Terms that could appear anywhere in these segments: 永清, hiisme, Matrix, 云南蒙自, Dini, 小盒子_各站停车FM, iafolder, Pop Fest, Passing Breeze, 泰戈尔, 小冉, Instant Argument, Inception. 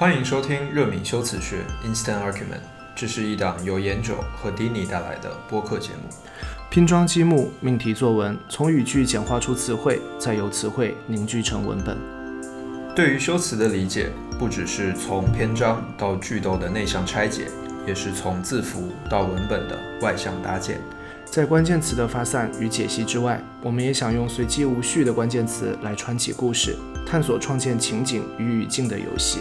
欢迎收听热敏修辞学 Instant Argument， 这是一档由研九和 Dini 带来的播客节目，拼装积木、命题作文，从语句简化出词汇，再由词汇凝聚成文本。对于修辞的理解，不只是从篇章到句逗的内向拆解，也是从字符到文本的外向搭建。在关键词的发散与解析之外，我们也想用随机无序的关键词来串起故事，探索创建情景与语境的游戏。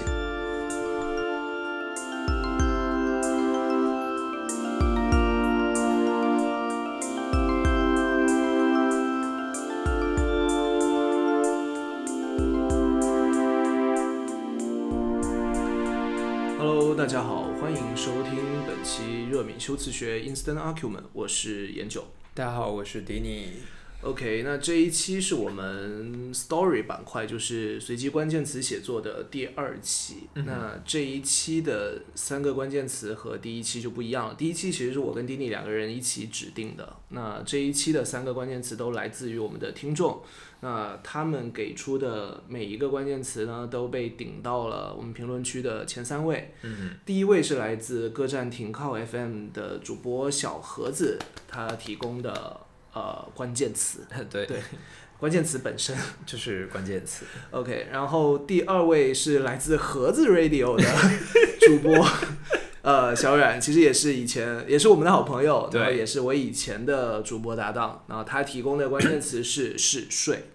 修辞学 Instant Argument， 我是研九。大家好，我是 Dini。OK， 那这一期是我们 Story 板块，就是随机关键词写作的第二期。那这一期的三个关键词和第一期就不一样了。第一期其实是我跟 Dini 两个人一起指定的。那这一期的三个关键词都来自于我们的听众。那他们给出的每一个关键词呢，都被顶到了我们评论区的前三位。第一位是来自各站停靠 FM 的主播小盒子，他提供的关键词。对，关键词本身就是关键词。OK， 然后第二位是来自盒子 Radio 的主播。小冉其实也是我们的好朋友，对，然后也是我以前的主播搭档。然后他提供的关键词是嗜睡。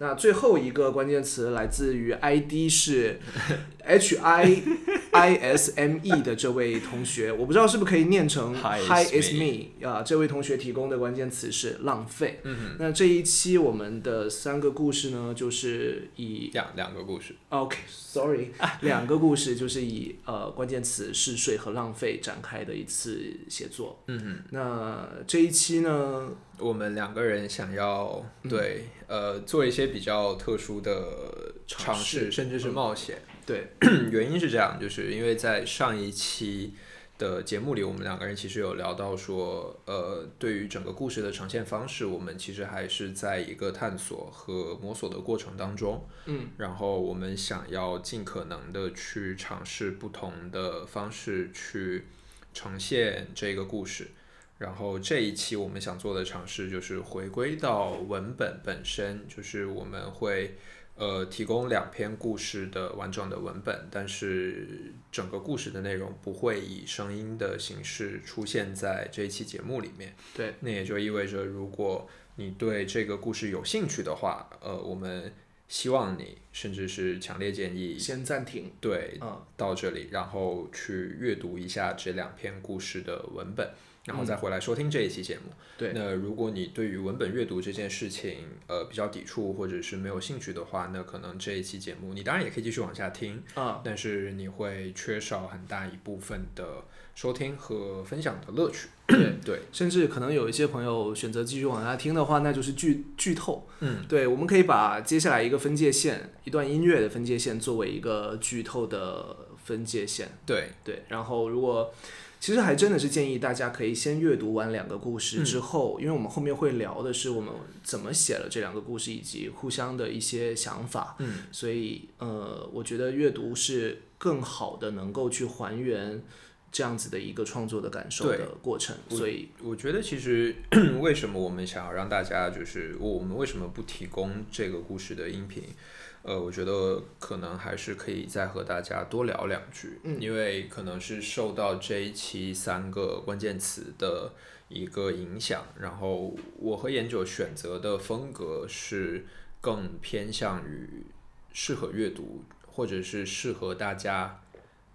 那最后一个关键词来自于 ID 是 HIISME 的这位同学，我不知道是不是可以念成 hiisme 这位同学提供的关键词是浪费。那这一期我们的三个故事呢，就是以两个故事 两个故事就是以关键词嗜睡和浪费展开的一次写作。那这一期呢，我们两个人想要做一些比较特殊的尝试，甚至是冒险。对，原因是这样，就是因为在上一期的节目里，我们两个人其实有聊到说，对于整个故事的呈现方式，我们其实还是在一个探索和摸索的过程当中。然后我们想要尽可能的去尝试不同的方式去呈现这个故事。然后这一期我们想做的尝试就是回归到文本本身，就是我们会提供两篇故事的完整的文本，但是整个故事的内容不会以声音的形式出现在这一期节目里面。对，那也就意味着如果你对这个故事有兴趣的话，我们希望你甚至是强烈建议先暂停，对，到这里，然后去阅读一下这两篇故事的文本，然后再回来收听这一期节目。对，那如果你对于文本阅读这件事情比较抵触或者是没有兴趣的话，那可能这一期节目你当然也可以继续往下听，但是你会缺少很大一部分的收听和分享的乐趣。对，甚至可能有一些朋友选择继续往下听的话，那就是剧透。对，我们可以把接下来一个分界线，一段音乐的分界线作为一个剧透的分界线。对，然后如果其实还真的是建议大家可以先阅读完两个故事之后，因为我们后面会聊的是我们怎么写了这两个故事以及互相的一些想法。所以我觉得阅读是更好的能够去还原这样子的一个创作的感受的过程。所以我觉得其实为什么我们想要让大家，就是我们为什么不提供这个故事的音频，我觉得可能还是可以再和大家多聊两句，因为可能是受到这一期三个关键词的一个影响，然后我和研九选择的风格是更偏向于适合阅读，或者是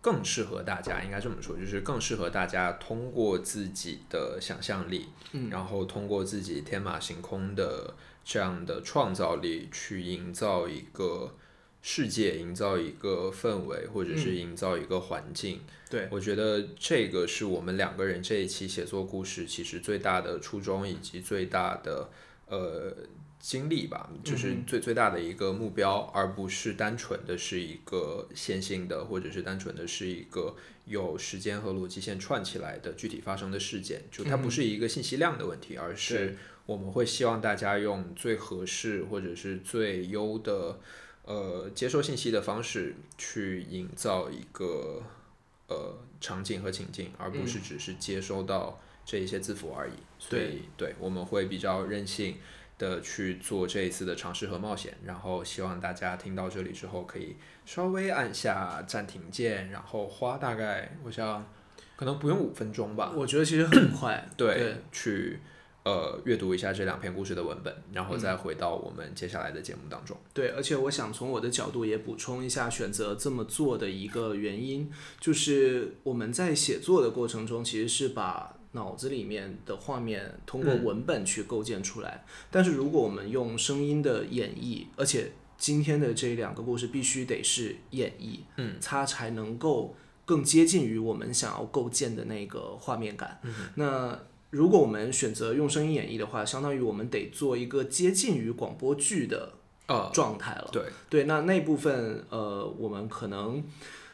更适合大家，应该这么说，就是更适合大家通过自己的想象力，然后通过自己天马行空的这样的创造力去营造一个世界，营造一个氛围，或者是营造一个环境。对，我觉得这个是我们两个人这一期写作故事其实最大的初衷，以及最大的经历吧，就是最大的一个目标，而不是单纯的是一个线性的，或者是单纯的是一个有时间和逻辑线串起来的具体发生的事件，就它不是一个信息量的问题，而是我们会希望大家用最合适或者是最优的接收信息的方式去营造一个场景和情境，而不是只是接收到这一些字符而已。所以对，我们会比较任性的去做这一次的尝试和冒险，然后希望大家听到这里之后可以稍微按下暂停键，然后花大概我想可能不用5分钟吧，我觉得其实很快对，去阅读一下这2篇故事的文本，然后再回到我们接下来的节目当中。对，而且我想从我的角度也补充一下选择这么做的一个原因，就是我们在写作的过程中其实是把脑子里面的画面通过文本去构建出来，但是如果我们用声音的演绎，而且今天的这2个故事必须得是演绎，它才能够更接近于我们想要构建的那个画面感。那如果我们选择用声音演绎的话，相当于我们得做一个接近于广播剧的状态了。对，那部分我们可能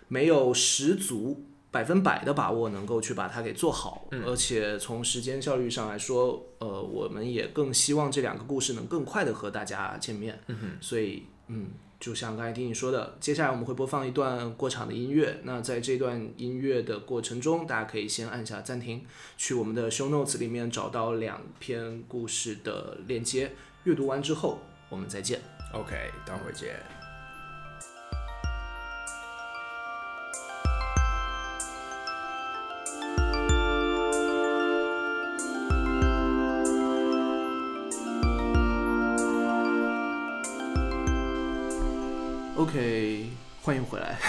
没有十足100%的把握能够去把它给做好，而且从时间效率上来说，我们也更希望这2个故事能更快的和大家见面。所以就像刚才听你说的，接下来我们会播放一段过场的音乐，那在这段音乐的过程中，大家可以先按下暂停，去我们的 show notes 里面找到2篇故事的链接，阅读完之后我们再见。 OK， 待会儿见。OK， 欢迎回来。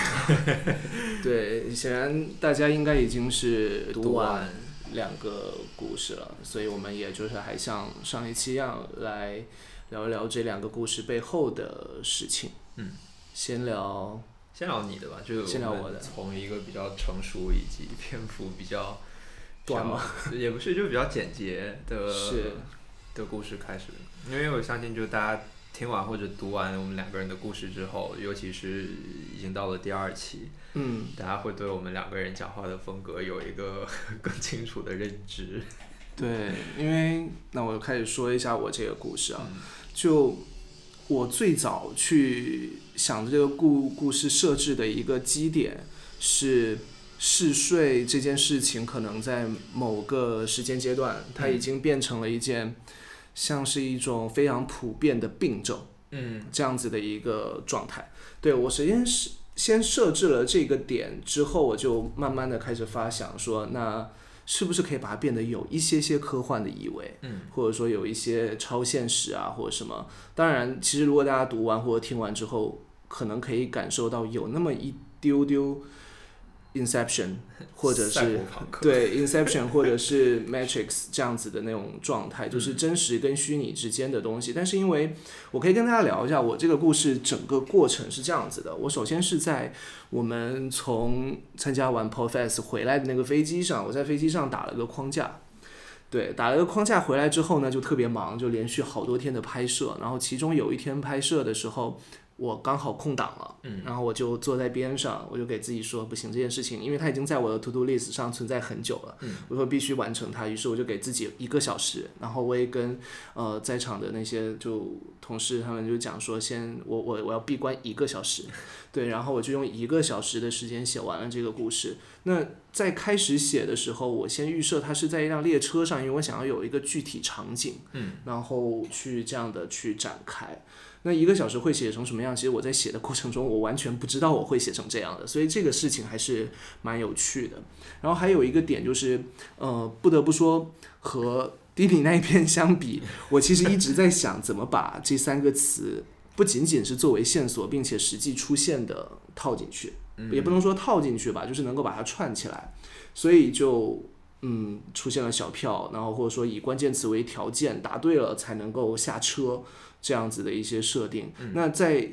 对，显然大家应该已经是读完2个故事了，所以我们也就是还像上一期一样来聊一聊这2个故事背后的事情。先聊你的吧，就是先聊我的。从一个比较成熟以及篇幅比较短嘛，也不是，就比较简洁的故事开始，因为我相信就大家听完或者读完我们2个人的故事之后，尤其是已经到了第2期，大家会对我们2个人讲话的风格有一个更清楚的认知。对，因为那我开始说一下我这个故事啊，就我最早去想这个故事设置的一个基点是嗜睡这件事情，可能在某个时间阶段，它已经变成了一件像是一种非常普遍的病症，这样子的一个状态。对，我首先是先设置了这个点之后，我就慢慢的开始发想说，那是不是可以把它变得有一些科幻的意味，或者说有一些超现实啊，或者什么。当然，其实如果大家读完或者听完之后，可能可以感受到有那么一丢丢 Inception 或者是对 Inception 或者是 Matrix 这样子的那种状态，就是真实跟虚拟之间的东西。但是因为我可以跟大家聊一下我这个故事整个过程是这样子的，我首先是在我们从参加完 Pop Fest 回来的那个飞机上，我在飞机上打了个框架。对，打了个框架回来之后呢，就特别忙，就连续好多天的拍摄，然后其中有一天拍摄的时候我刚好空档了，然后我就坐在边上，我就给自己说不行，这件事情因为它已经在我的 to do list 上存在很久了，我说必须完成它。于是我就给自己1个小时，然后我也跟在场的那些就同事他们就讲说，我要闭关1个小时。对，然后我就用1个小时的时间写完了这个故事。那在开始写的时候，我先预设它是在一辆列车上，因为我想要有一个具体场景，然后去这样的去展开。那1个小时会写成什么样？其实我在写的过程中，我完全不知道我会写成这样的，所以这个事情还是蛮有趣的。然后还有一个点就是，不得不说和Dini那一篇相比，我其实一直在想怎么把这3个词不仅仅是作为线索，并且实际出现的套进去，也不能说套进去吧，就是能够把它串起来。所以就出现了小票，然后或者说以关键词为条件，答对了才能够下车。这样子的一些设定，那在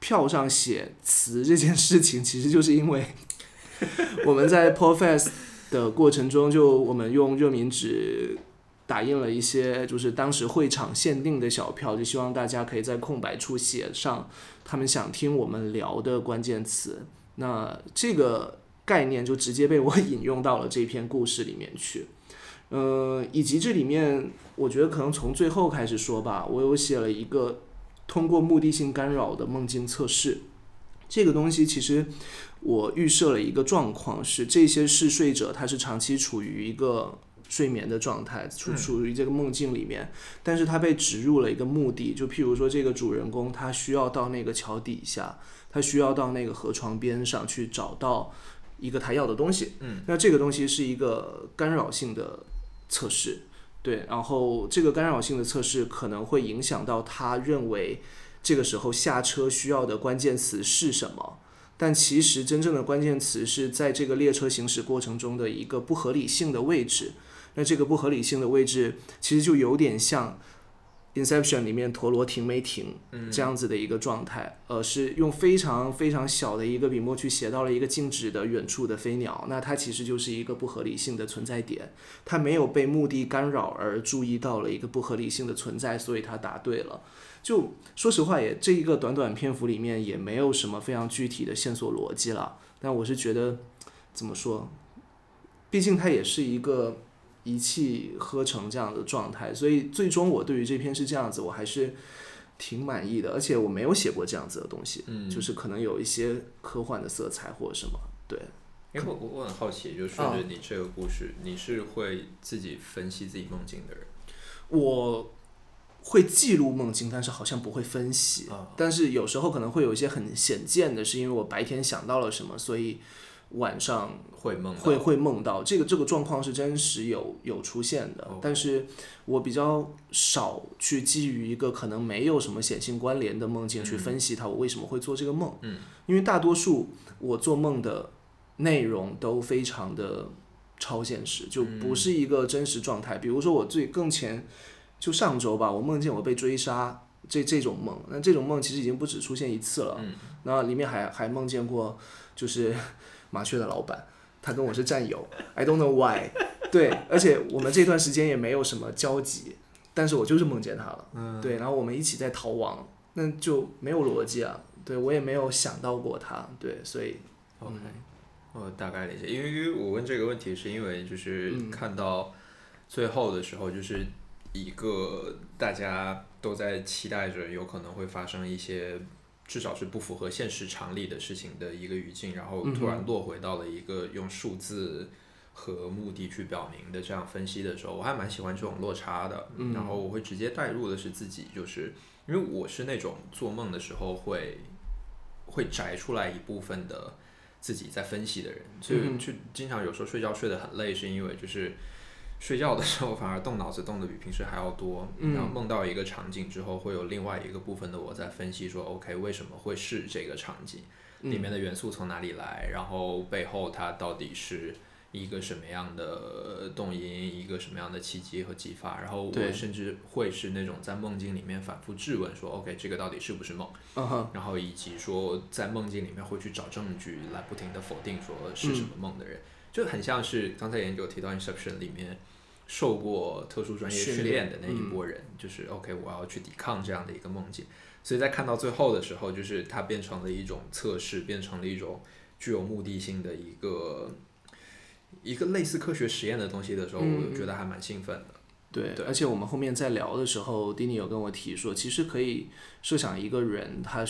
票上写词这件事情，其实就是因为我们在 Pop Fest 的过程中，就我们用热敏纸打印了一些就是当时会场限定的小票，就希望大家可以在空白处写上他们想听我们聊的关键词。那这个概念就直接被我引用到了这篇故事里面去。以及这里面我觉得可能从最后开始说吧，我有写了一个通过目的性干扰的梦境测试。这个东西其实我预设了一个状况，是这些嗜睡者他是长期处于一个睡眠的状态，处于这个梦境里面，但是他被植入了一个目的，就譬如说这个主人公他需要到那个桥底下，他需要到那个河床边上去找到一个他要的东西，那这个东西是一个干扰性的测试，对，然后这个干扰性的测试可能会影响到他认为这个时候下车需要的关键词是什么，但其实真正的关键词是在这个列车行驶过程中的一个不合理性的位置。那这个不合理性的位置其实就有点像 Inception 里面陀螺停没停这样子的一个状态，是用非常非常小的一个笔墨去写到了一个静止的远处的飞鸟，那它其实就是一个不合理性的存在点，它没有被目的干扰而注意到了一个不合理性的存在，所以它答对了。就说实话也这一个短短篇幅里面也没有什么非常具体的线索逻辑了，但我是觉得怎么说，毕竟它也是一个一气呵成这样的状态，所以最终我对于这篇是这样子我还是挺满意的，而且我没有写过这样子的东西，就是可能有一些科幻的色彩或者什么。对，因为我很好奇，就是顺着你这个故事，你是会自己分析自己梦境的人？我会记录梦境，但是好像不会分析，但是有时候可能会有一些很显见的，是因为我白天想到了什么，所以晚上会梦到这个状况是真实有出现的，但是我比较少去基于一个可能没有什么显性关联的梦境去分析它我为什么会做这个梦，因为大多数我做梦的内容都非常的超现实，就不是一个真实状态。比如说我就上周吧，我梦见我被追杀这种梦，那这种梦其实已经不止出现一次了，那里面还梦见过就是麻雀的老板，他跟我是战友 I don't know why 对，而且我们这段时间也没有什么交集，但是我就是梦见他了，对，然后我们一起在逃亡，那就没有逻辑啊，对，我也没有想到过他，对，所以 OK 我大概理解。因为我问这个问题是因为就是看到最后的时候，就是一个大家都在期待着有可能会发生一些至少是不符合现实常理的事情的一个语境，然后突然落回到了一个用数字和目的去表明的这样分析的时候，我还蛮喜欢这种落差的，然后我会直接带入的是自己，就是因为我是那种做梦的时候会摘出来一部分的自己在分析的人，所以就经常有时候睡觉睡得很累，是因为就是睡觉的时候反而动脑子动的比平时还要多，然后梦到一个场景之后会有另外一个部分的我在分析说 OK 为什么会是这个场景，里面的元素从哪里来，然后背后它到底是一个什么样的动因，一个什么样的契机和激发，然后我甚至会是那种在梦境里面反复质问说 OK 这个到底是不是梦，然后以及说在梦境里面会去找证据来不停的否定说是什么梦的人，就很像是刚才研究提到 Inception 里面受过特殊专业训练的那一波人，就是 OK 我要去抵抗这样的一个梦境，所以在看到最后的时候，就是它变成了一种测试，变成了一种具有目的性的一个类似科学实验的东西的时候，我觉得还蛮兴奋的。对，而且我们后面在聊的时候 Dini 有跟我提说其实可以设想一个人他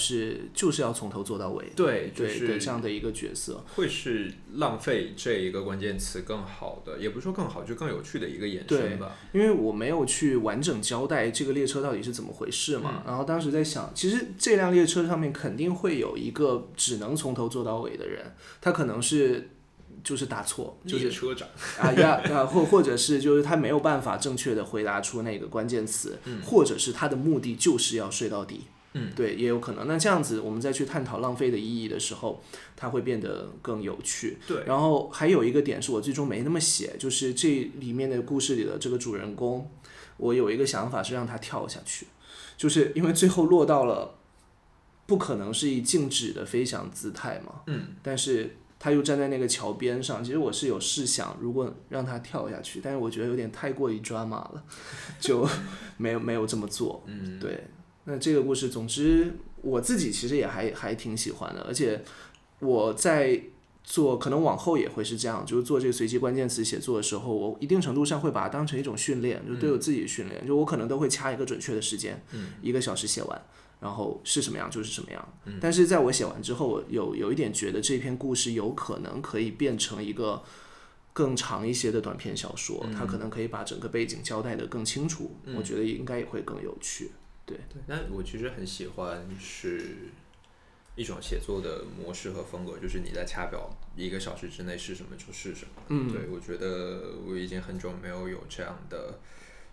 就是要从头做到尾，对，就是这样的一个角色会是浪费这一个关键词更好的，也不是说更好，就更有趣的一个延伸吧。因为我没有去完整交代这个列车到底是怎么回事嘛，然后当时在想其实这辆列车上面肯定会有一个只能从头做到尾的人，他可能是就是答错，就是车长或者是就是他没有办法正确的回答出那个关键词，或者是他的目的就是要睡到底，对，也有可能。那这样子我们再去探讨浪费的意义的时候，它会变得更有趣。对，然后还有一个点是我最终没那么写，就是这里面的故事里的这个主人公，我有一个想法是让他跳下去，就是因为最后落到了不可能是以静止的飞翔姿态嘛，但是他又站在那个桥边上，其实我是有试想如果让他跳下去，但是我觉得有点太过于drama了，就没有这么做，对。那这个故事总之我自己其实也还挺喜欢的，而且我在做可能往后也会是这样，就是做这个随机关键词写作的时候，我一定程度上会把它当成一种训练，就对我自己训练，就我可能都会掐一个准确的时间，1个小时写完，然后是什么样就是什么样。但是在我写完之后，我有一点觉得这篇故事有可能可以变成一个更长一些的短篇小说，它可能可以把整个背景交代得更清楚，我觉得应该也会更有趣。对，那我其实很喜欢是一种写作的模式和风格，就是你在掐表1个小时之内是什么就是什么。对，我觉得我已经很久没有这样的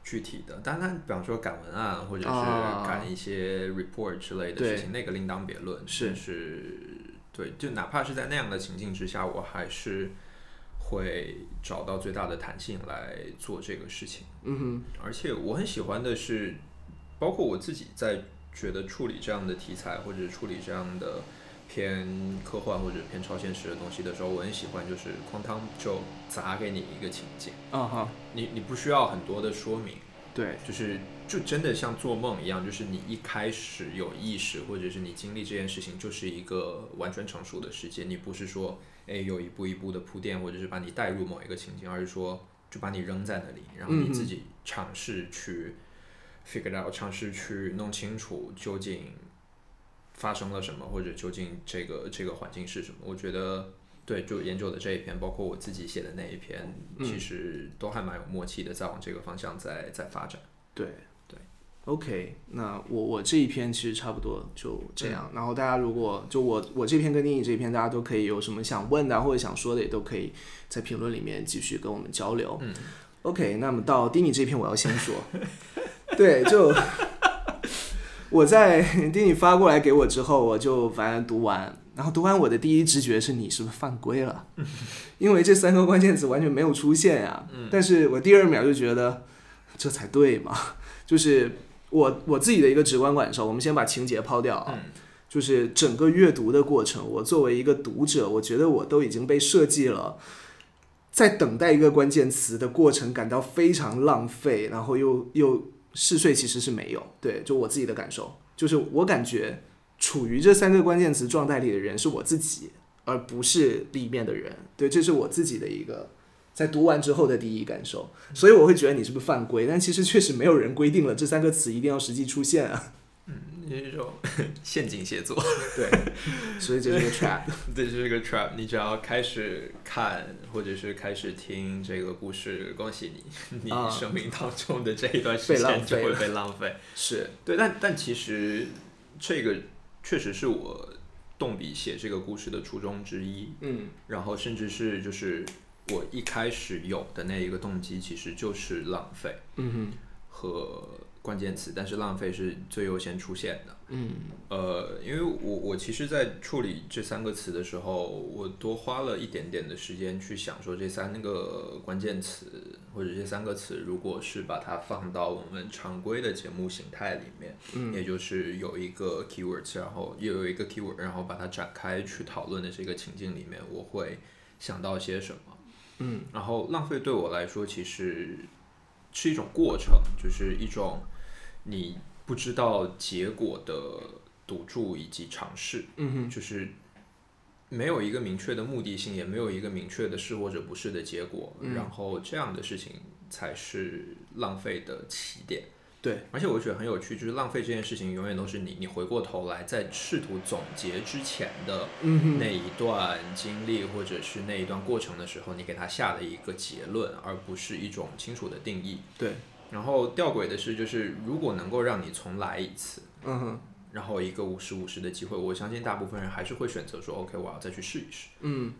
具体的，当然比方说赶文案或者是赶一些 report 之类的事情，那个另当别论。是，对，就哪怕是在那样的情境之下，我还是会找到最大的弹性来做这个事情。而且我很喜欢的是，包括我自己在觉得处理这样的题材或者处理这样的偏科幻或者偏超现实的东西的时候，我很喜欢就是哐当就砸给你一个情景，你不需要很多的说明，对，就真的像做梦一样，就是你一开始有意识或者是你经历这件事情就是一个完全成熟的世界，你不是说有一步一步的铺垫或者是把你带入某一个情境，而是说就把你扔在那里，然后你自己尝试去 figure out， 尝试去弄清楚究竟发生了什么，或者究竟这个环境是什么。我觉得对，就研究的这一篇包括我自己写的那一篇，其实都还蛮有默契的，在往这个方向在发展。对 OK， 那我这一篇其实差不多就这样。然后大家如果就我这篇跟Dini这篇，大家都可以有什么想问的或者想说的，也都可以在评论里面继续跟我们交流。OK， 那么到Dini这篇我要先说对，就我在Dini发过来给我之后，我就反正读完，然后读完我的第一直觉是你是不是犯规了，因为这3个关键词完全没有出现呀。但是我第2秒就觉得这才对嘛，就是我自己的一个直观感受，我们先把情节抛掉啊，就是整个阅读的过程，我作为一个读者，我觉得我都已经被设计了，在等待一个关键词的过程感到非常浪费，然后又嗜睡其实是没有。对，就我自己的感受，就是我感觉处于这3个关键词状态里的人是我自己，而不是里面的人。对，这是我自己的一个在读完之后的第一感受，所以我会觉得你是不是犯规，但其实确实没有人规定了这3个词一定要实际出现啊。这种陷阱写作，对，所以这是个 trap， 对，这是个 trap。你只要开始看或者是开始听这个故事，恭喜你生命当中的这一段时间就会被浪费。是，对，但其实这个确实是我动笔写这个故事的初衷之一。然后甚至是就是我一开始有的那一个动机，其实就是浪费。和关键词，但是浪费是最优先出现的。因为我其实在处理这3个词的时候，我多花了一点点的时间去想说，这3个关键词或者这3个词如果是把它放到我们常规的节目形态里面，也就是有一个 keywords， 然后又有一个 keyword， 然后把它展开去讨论的这个情境里面，我会想到些什么。然后浪费对我来说其实是一种过程，就是一种你不知道结果的赌注以及尝试。就是没有一个明确的目的性，也没有一个明确的是或者不是的结果，然后这样的事情才是浪费的起点。对，而且我觉得很有趣，就是浪费这件事情永远都是你回过头来在试图总结之前的那一段经历或者是那一段过程的时候，你给它下了一个结论，而不是一种清楚的定义。对，然后吊诡的是，就是如果能够让你重来一次，然后一个50/50的机会，我相信大部分人还是会选择说 OK， 我要再去试一试。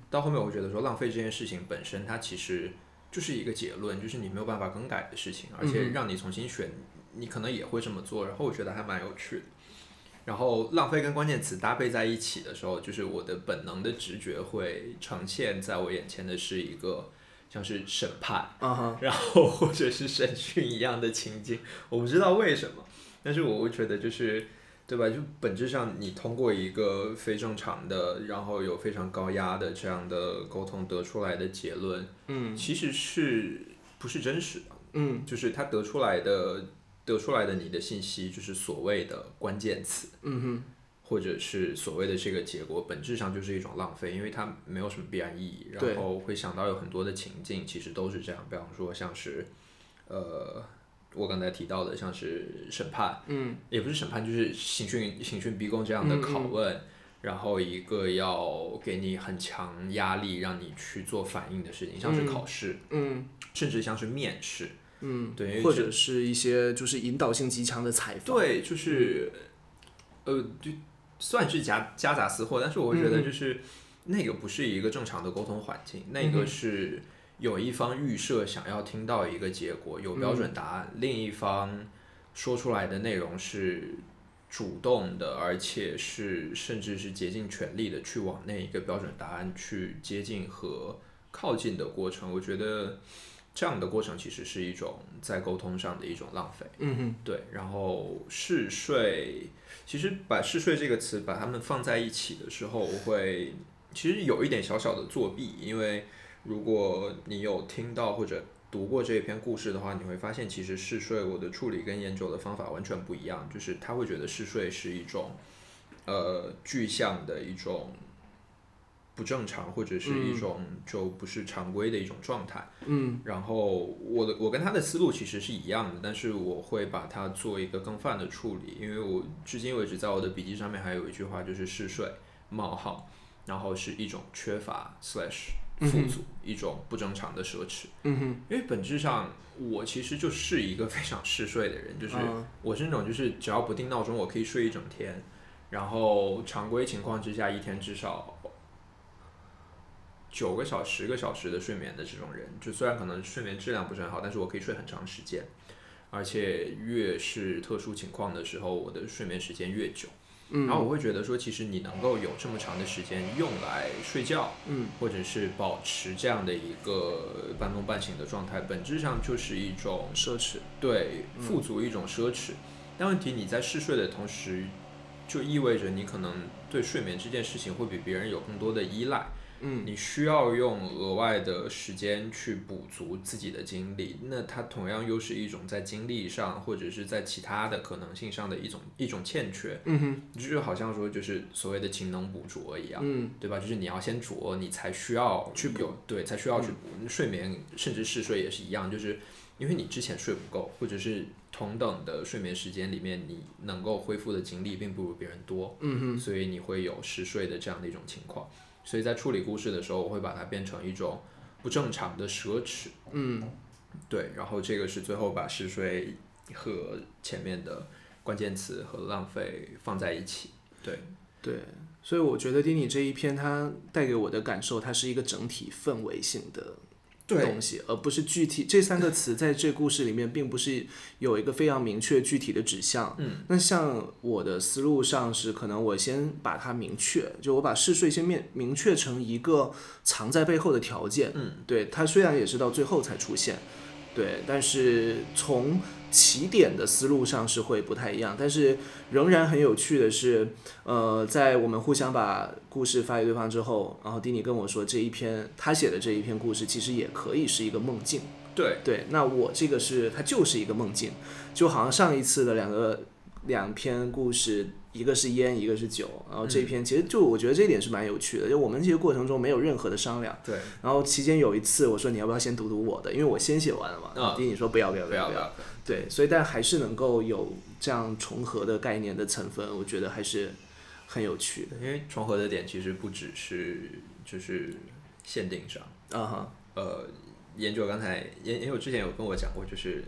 到后面我觉得说浪费这件事情本身它其实就是一个结论，就是你没有办法更改的事情，而且让你重新选，你可能也会这么做，然后我觉得还蛮有趣的。然后浪费跟关键词搭配在一起的时候，就是我的本能的直觉会呈现在我眼前的是一个像是审判，然后或者是审讯一样的情境。我不知道为什么，但是我会觉得就是对吧？就本质上你通过一个非正常的，然后有非常高压的这样的沟通得出来的结论，其实是不是真实的？就是它得出来的你的信息就是所谓的关键词，或者是所谓的这个结果，本质上就是一种浪费，因为它没有什么必然意义。然后会想到有很多的情境其实都是这样，比方说像是我刚才提到的像是审判，也不是审判，就是刑讯逼供这样的拷问，然后一个要给你很强压力让你去做反应的事情，像是考试，甚至像是面试，对，或者是一些就是引导性极强的采访，对，就是就算是夹杂私货，但是我觉得就是那个不是一个正常的沟通环境，那个是有一方预设想要听到一个结果，有标准答案，另一方说出来的内容是主动的，而且是甚至是竭尽全力的去往那一个标准答案去接近和靠近的过程。我觉得这样的过程其实是一种在沟通上的一种浪费。对。然后试睡，其实把试睡这个词把它们放在一起的时候，我会其实有一点小小的作弊，因为如果你有听到或者读过这篇故事的话，你会发现其实嗜睡我的处理跟研究的方法完全不一样，就是他会觉得嗜睡是一种具象的一种不正常，或者是一种就不是常规的一种状态。然后我跟他的思路其实是一样的，但是我会把它做一个更泛的处理，因为我至今为止在我的笔记上面还有一句话，就是嗜睡：然后是一种缺乏富足，一种不正常的奢侈。因为本质上我其实就是一个非常嗜睡的人，就是我是那种就是只要不定闹钟我可以睡一整天，然后常规情况之下一天至少9个小时、10个小时的睡眠的这种人，就虽然可能睡眠质量不是很好，但是我可以睡很长时间，而且越是特殊情况的时候我的睡眠时间越久。然后我会觉得说，其实你能够有这么长的时间用来睡觉，或者是保持这样的一个半梦半醒的状态，本质上就是一种奢侈，对，富足一种奢侈。但问题你在嗜睡的同时，就意味着你可能对睡眠这件事情会比别人有更多的依赖，你需要用额外的时间去补足自己的精力，那它同样又是一种在精力上或者是在其他的可能性上的一种欠缺。就好像说就是所谓的勤能补拙一样，对吧？就是你要先拙，你才需要去补，对，才需要去补。睡眠甚至嗜睡也是一样，就是因为你之前睡不够，或者是同等的睡眠时间里面你能够恢复的精力并不如别人多，所以你会有嗜睡的这样的一种情况。所以在处理故事的时候，我会把它变成一种不正常的奢侈。对，然后这个是最后把嗜睡和前面的关键词和浪费放在一起。对，所以我觉得Dini这一篇它带给我的感受，它是一个整体氛围性的东西，而不是具体。这三个词在这故事里面并不是有一个非常明确具体的指向。那像我的思路上是，可能我先把它明确，就我把嗜睡先明确成一个藏在背后的条件。对，它虽然也是到最后才出现，对，但是从起点的思路上是会不太一样。但是仍然很有趣的是，在我们互相把故事发给对方之后，然后Dini跟我说，这一篇他写的这一篇故事其实也可以是一个梦境。对，那我这个是它就是一个梦境，就好像上一次的两篇故事，一个是烟，一个是酒，然后这一篇其实就我觉得这一点是蛮有趣的，就我们其实过程中没有任何的商量。对。然后期间有一次我说你要不要先读我的，因为我先写完了嘛。Dini说不要。对，所以但还是能够有这样重合的概念的成分，我觉得还是很有趣的。因为重合的点其实不只是就是限定上。研究之前有跟我讲过，就是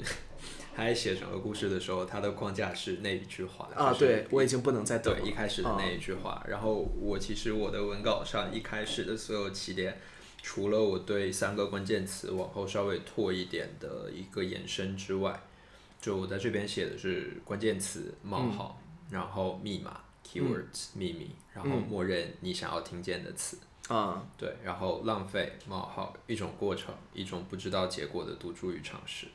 他在写整个故事的时候，他的框架是那一句话。对，我已经不能再等了。对，一开始的那一句话。然后我的文稿上一开始的所有起点，除了我对三个关键词往后稍微拓一点的一个延伸之外，就我在这边写的是关键词：然后密码 （keywords） 秘密，然后默认你想要听见的词。对，然后浪费：一种过程，一种不知道结果的赌注与尝试。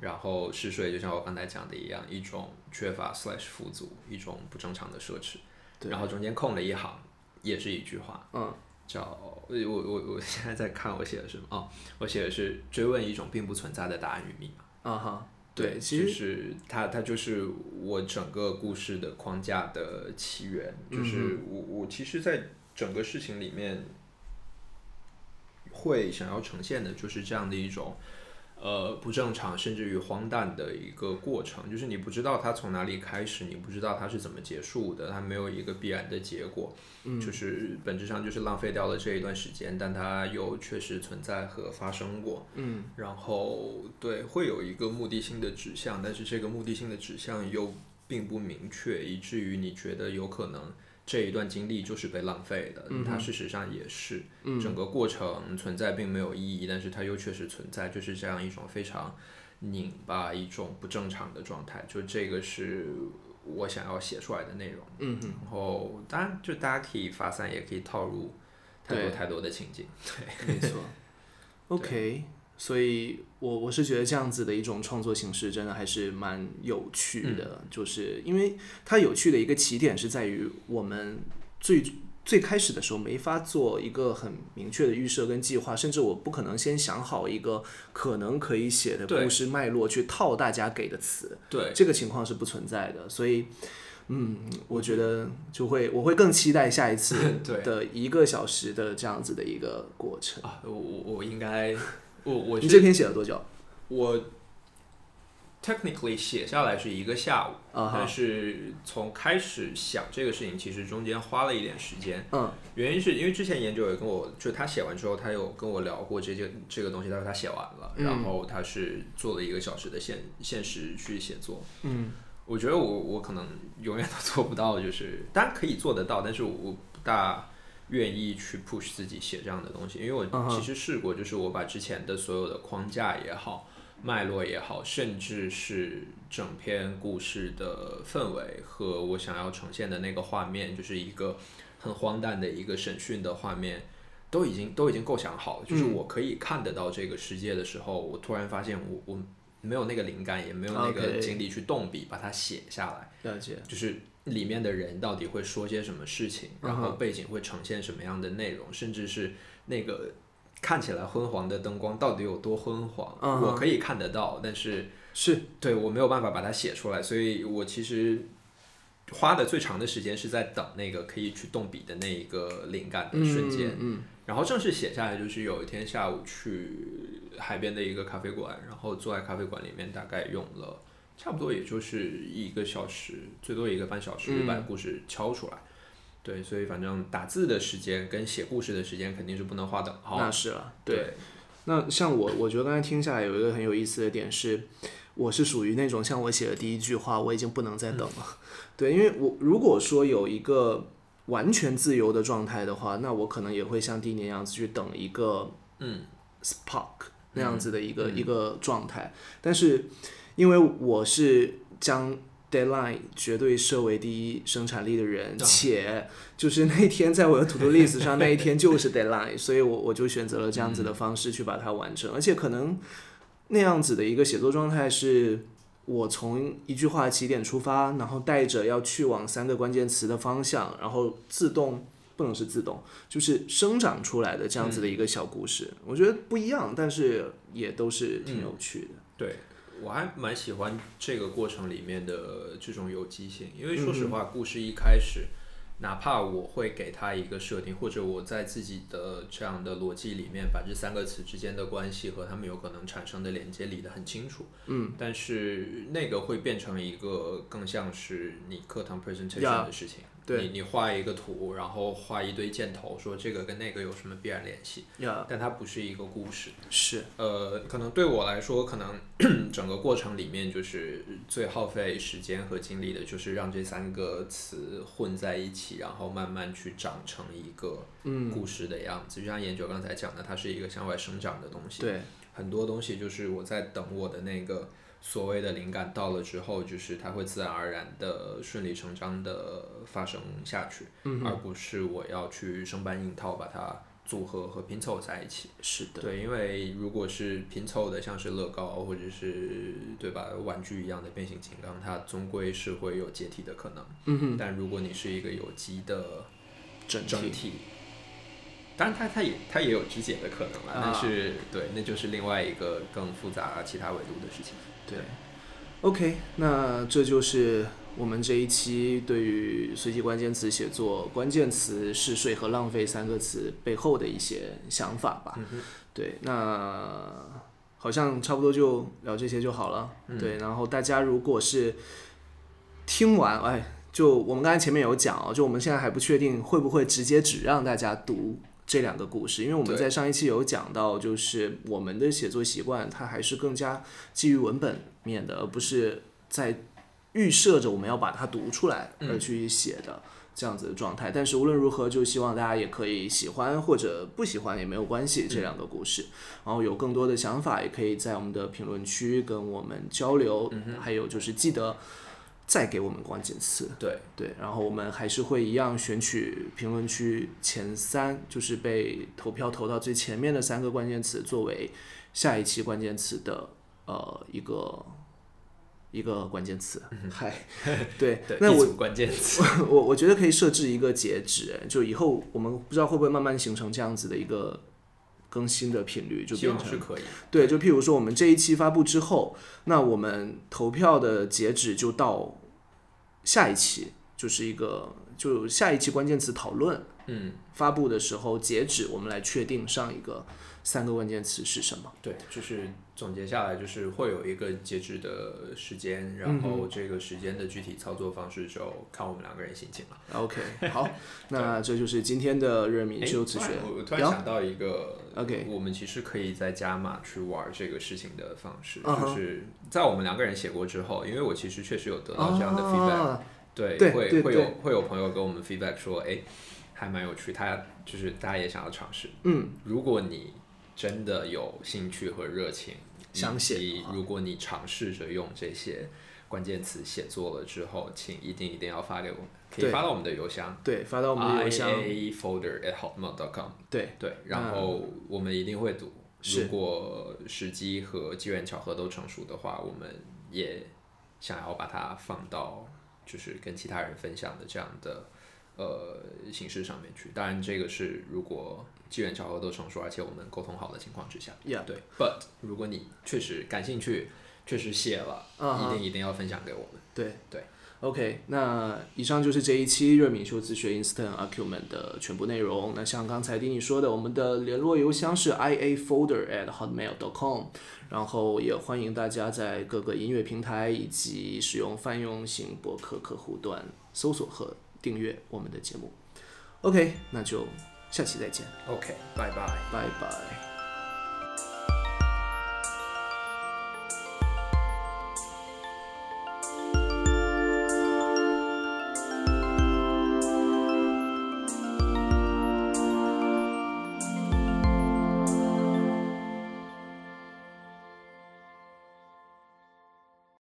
然后嗜睡就像我刚才讲的一样，一种缺乏富足，一种不正常的奢侈。然后中间空了一行，也是一句话。叫我现在在看我写的什么我写的是追问一种并不存在的答案与密码。对，其实就是它就是我整个故事的框架的起源。就是我其实在整个事情里面会想要呈现的就是这样的一种不正常甚至于荒诞的一个过程，就是你不知道它从哪里开始，你不知道它是怎么结束的，它没有一个必然的结果，就是本质上就是浪费掉了这一段时间，但它又确实存在和发生过，然后对，会有一个目的性的指向，但是这个目的性的指向又并不明确，以至于你觉得有可能这一段经历就是被浪费的，它事实上也是，整个过程存在并没有意义，但是它又确实存在，就是这样一种非常拧巴，一种不正常的状态，就这个是我想要写出来的内容，然后当然就大家可以发散，也可以套入太多的情景，对，没错OK， 所以我是觉得这样子的一种创作形式真的还是蛮有趣的，就是因为它有趣的一个起点是在于我们最开始的时候没法做一个很明确的预设跟计划，甚至我不可能先想好一个可能可以写的故事脉络去套大家给的词，对，这个情况是不存在的，所以我觉得我会更期待下一次的1个小时的这样子的一个过程啊，我应该你这篇写了多久？我 technically 写下来是1个下午，但是从开始想这个事情，其实中间花了一点时间。原因是因为之前研究也跟我，就他写完之后，他有跟我聊过这个东西，他说他写完了，然后他是做了1个小时的现实去写作。我觉得我可能永远都做不到，就是当然可以做得到，但是我不大愿意去 push 自己写这样的东西，因为我其实试过，就是我把之前的所有的框架也好，脉络也好，甚至是整篇故事的氛围和我想要呈现的那个画面，就是一个很荒诞的一个审讯的画面，都已经构想好了，就是我可以看得到这个世界的时候，我突然发现我没有那个灵感，也没有那个精力去动笔把它写下来，了解，就是里面的人到底会说些什么事情，然后背景会呈现什么样的内容，甚至是那个看起来昏黄的灯光到底有多昏黄，我可以看得到，但是对我没有办法把它写出来，所以我其实花的最长的时间是在等那个可以去动笔的那一个灵感的瞬间，然后正式写下来就是有一天下午去海边的一个咖啡馆，然后坐在咖啡馆里面大概用了差不多也就是1个小时，最多1个半小时把故事敲出来，对，所以反正打字的时间跟写故事的时间肯定是不能划等号，那是了，对。那像我觉得刚才听下来有一个很有意思的点是，我是属于那种像我写的第一句话我已经不能再等了，对，因为我如果说有一个完全自由的状态的话，那我可能也会像Dini那样子去等一个spark 那样子的一个状态，但是因为我是将 deadline 绝对设为第一生产力的人，且就是那天在我的 to do list 上那一天就是 deadline， 所以我就选择了这样子的方式去把它完成，而且可能那样子的一个写作状态是我从1句话起点出发，然后带着要去往3个关键词的方向，然后就是生长出来的这样子的一个小故事，我觉得不一样，但是也都是挺有趣的，对，我还蛮喜欢这个过程里面的这种有机性，因为说实话，故事一开始，哪怕我会给它一个设定，或者我在自己的这样的逻辑里面把这3个词之间的关系和它们有可能产生的连接理得很清楚，但是那个会变成一个更像是你课堂 presentation 的事情，对，你画一个图，然后画一堆箭头，说这个跟那个有什么必然联系，但它不是一个故事，是，可能对我来说，可能整个过程里面就是最耗费时间和精力的，就是让这3个词混在一起，然后慢慢去长成一个故事的样子。就像研究刚才讲的，它是一个向外生长的东西，对，很多东西就是我在等我的那个所谓的灵感到了之后，就是它会自然而然的顺理成章的发生下去，而不是我要去生搬硬套把它组合和拼凑在一起。是的，对，因为如果是拼凑的，像是乐高或者是对吧玩具一样的变形金刚，它终归是会有解体的可能，但如果你是一个有机的整体，当然它也有肢解的可能了，但是对，那就是另外一个更复杂其他维度的事情。对 ，OK， 那这就是我们这一期对于随机关键词写作、关键词嗜睡和浪费3个词背后的一些想法吧。对，那好像差不多就聊这些就好了。对，然后大家如果是听完，哎，就我们刚才前面有讲哦，就我们现在还不确定会不会直接只让大家读这两个故事，因为我们在上一期有讲到，就是我们的写作习惯，它还是更加基于文本面的，而不是在预设着我们要把它读出来而去写的这样子的状态。但是无论如何，就希望大家也可以喜欢或者不喜欢也没有关系这两个故事，然后有更多的想法也可以在我们的评论区跟我们交流，还有就是记得再给我们关键词，对，然后我们还是会一样选取评论区前3，就是被投票投到最前面的3个关键词作为下一期关键词的一个关键词，对，那我关键词，我觉得可以设置一个截止，就以后我们不知道会不会慢慢形成这样子的一个更新的频率，就变成是可以，对，就譬如说我们这一期发布之后，那我们投票的截止就到。下一期就是下一期关键词讨论，发布的时候截止，我们来确定上一个3个关键词是什么。对，就是总结下来，就是会有一个截止的时间，然后这个时间的具体操作方式就看我们两个人心情了。OK， 好，那这就是今天的热敏修辞学。我突然想到一个 ，OK， 我们其实可以在加码去玩这个事情的方式，就是在我们两个人写过之后，因为我其实确实有得到这样的 feedback，会有朋友跟我们 feedback 说，哎，还蛮有趣，他就是大家也想要尝试。如果你真的有兴趣和热情，想写，如果你尝试着用这些关键词写作了之后，请一定要发给我们，可以发到我们的邮箱，发到我们的邮箱 iafolder@hotmail.com， 对，然后我们一定会读，如果时机和机缘巧合都成熟的话，我们也想要把它放到就是跟其他人分享的这样的形式上面去，当然这个是如果机缘巧合都成熟，而且我们沟通好的情况之下，对。But 如果你确实感兴趣，确实写了，一定要分享给我们。对。OK， 那以上就是这一期热敏修辞学 Instant Argument 的全部内容。那像刚才Dini说的，我们的联络邮箱是 iafolder@hotmail.com， 然后也欢迎大家在各个音乐平台以及使用泛用型博客客户端搜索和订阅我们的节目。OK， 那就下期再见。OK， 拜拜。